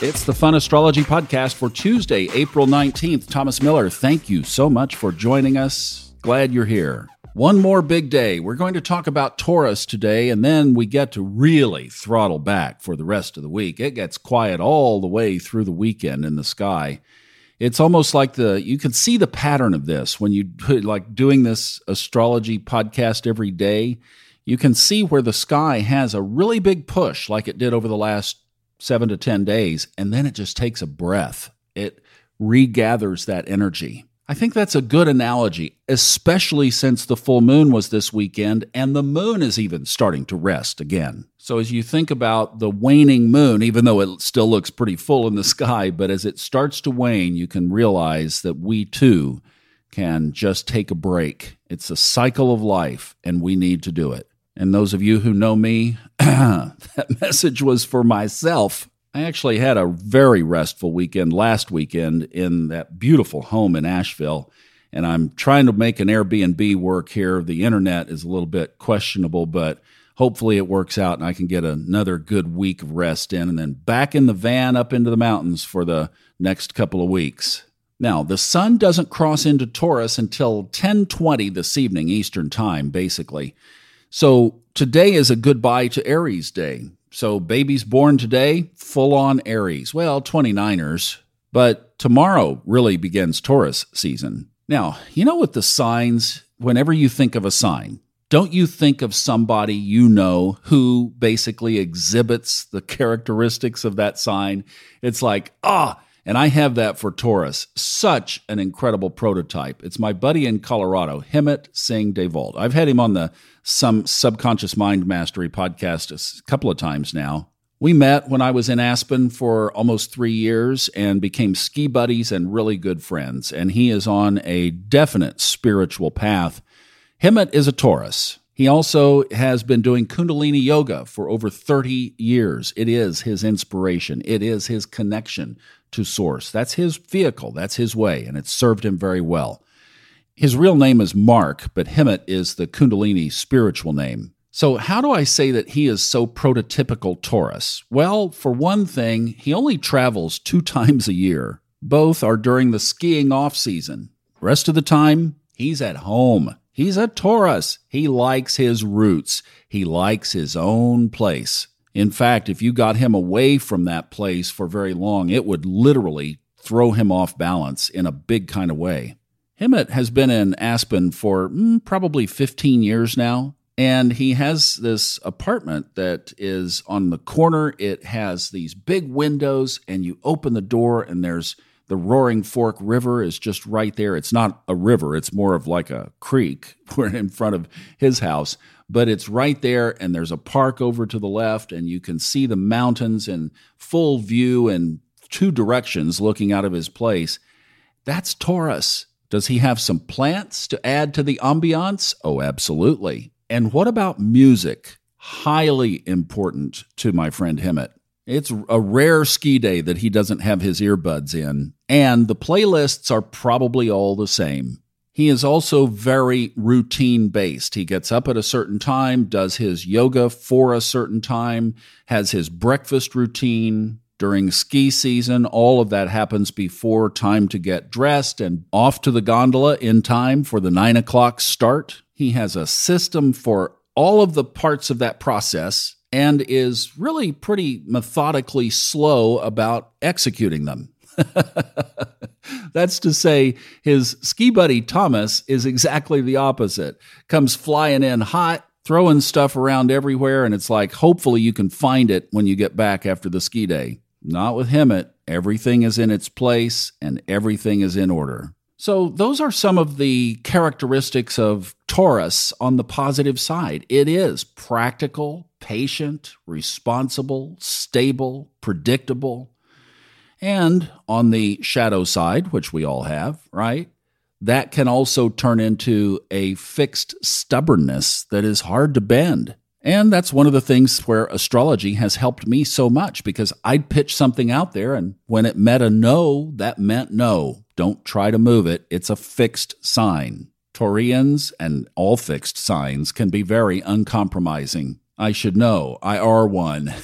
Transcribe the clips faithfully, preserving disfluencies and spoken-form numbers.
It's the Fun Astrology Podcast for Tuesday, April nineteenth. Thomas Miller, thank you so much for joining us. Glad you're here. One more big day. We're going to talk about Taurus today, and then we get to really throttle back for the rest of the week. It gets quiet all the way through the weekend in the sky. It's almost like the you can see the pattern of this when you do, like doing this astrology podcast every day. You can see where the sky has a really big push like it did over the last seven to ten days, and then it just takes a breath. It regathers that energy. I think that's a good analogy, especially since the full moon was this weekend, and the moon is even starting to rest again. So as you think about the waning moon, even though it still looks pretty full in the sky, but as it starts to wane, you can realize that we too can just take a break. It's a cycle of life, and we need to do it. And those of you who know me, that message was for myself. I actually had a very restful weekend last weekend in that beautiful home in Asheville, and I'm trying to make an Airbnb work here. The internet is a little bit questionable, but hopefully it works out and I can get another good week of rest in, and then back in the van up into the mountains for the next couple of weeks. Now, the sun doesn't cross into Taurus until ten twenty this evening Eastern Time, basically. So today is a goodbye to Aries Day. So babies born today, full-on Aries. Well, twenty-niners. But tomorrow really begins Taurus season. Now, you know with the signs, whenever you think of a sign, don't you think of somebody you know who basically exhibits the characteristics of that sign? It's like, ah, and I have that for Taurus. Such an incredible prototype. It's my buddy in Colorado, Himmat Singh Dewalt. I've had him on the some Subconscious Mind Mastery podcast a couple of times now. We met when I was in Aspen for almost three years and became ski buddies and really good friends. And he is on a definite spiritual path. Himmat is a Taurus. He also has been doing Kundalini yoga for over thirty years. It is his inspiration. It is his connection to source. That's his vehicle. That's his way, and it's served him very well. His real name is Mark, but Himmat is the Kundalini spiritual name. So how do I say that he is so prototypical Taurus? Well, for one thing, he only travels two times a year. Both are during the skiing off-season. Rest of the time, he's at home. He's a Taurus. He likes his roots. He likes his own place. In fact, if you got him away from that place for very long, it would literally throw him off balance in a big kind of way. Himmat has been in Aspen for mm, probably fifteen years now, and he has this apartment that is on the corner. It has these big windows, and you open the door, and there's the Roaring Fork River is just right there. It's not a river. It's more of like a creek in front of his house. But it's right there, and there's a park over to the left, and you can see the mountains in full view in two directions looking out of his place. That's Taurus. Does he have some plants to add to the ambiance? Oh, absolutely. And what about music? Highly important to my friend Himmat. It's a rare ski day that he doesn't have his earbuds in, and the playlists are probably all the same. He is also very routine-based. He gets up at a certain time, does his yoga for a certain time, has his breakfast routine during ski season. All of that happens before time to get dressed and off to the gondola in time for the nine o'clock start. He has a system for all of the parts of that process and is really pretty methodically slow about executing them. That's to say, his ski buddy Thomas is exactly the opposite. Comes flying in hot, throwing stuff around everywhere, and it's like, hopefully you can find it when you get back after the ski day. Not with Himmat. Everything is in its place, and everything is in order. So those are some of the characteristics of Taurus on the positive side. It is practical, patient, responsible, stable, predictable. And on the shadow side, which we all have, right, that can also turn into a fixed stubbornness that is hard to bend. And that's one of the things where astrology has helped me so much, because I'd pitch something out there, and when it met a no, that meant no. Don't try to move it. It's a fixed sign. Taurians and all fixed signs can be very uncompromising. I should know. I are one.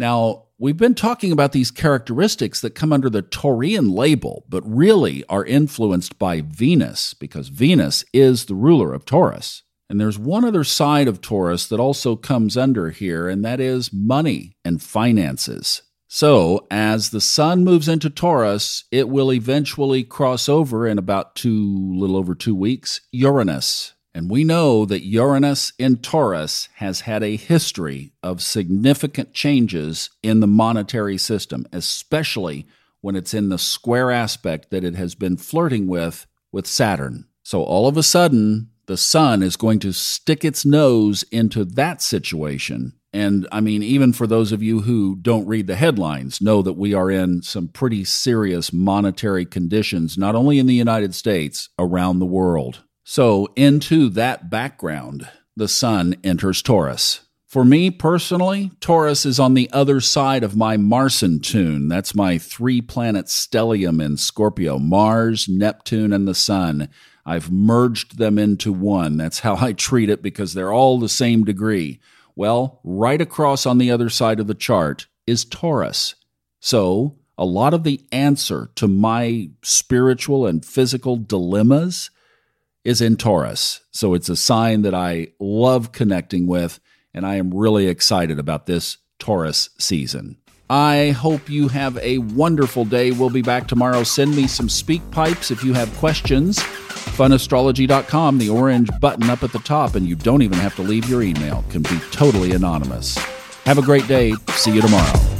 Now, We've been talking about these characteristics that come under the Taurian label, but really are influenced by Venus, because Venus is the ruler of Taurus. And there's one other side of Taurus that also comes under here, and that is money and finances. So, as the sun moves into Taurus, it will eventually cross over in about two, little over two weeks, Uranus. And we know that Uranus in Taurus has had a history of significant changes in the monetary system, especially when it's in the square aspect that it has been flirting with, with Saturn. So all of a sudden, the sun is going to stick its nose into that situation. And I mean, even for those of you who don't read the headlines, know that we are in some pretty serious monetary conditions, not only in the United States, around the world. So into that background, the sun enters Taurus. For me personally, Taurus is on the other side of my Marsan tune. That's my three-planet stellium in Scorpio, Mars, Neptune, and the sun. I've merged them into one. That's how I treat it because they're all the same degree. Well, right across on the other side of the chart is Taurus. So a lot of the answer to my spiritual and physical dilemmas is in Taurus. So it's a sign that I love connecting with, and I am really excited about this Taurus season. I hope you have a wonderful day. We'll be back tomorrow. Send me some speak pipes if you have questions. Fun astrology dot com, the orange button up at the top, and you don't even have to leave your email. It can be totally anonymous. Have a great day. See you tomorrow.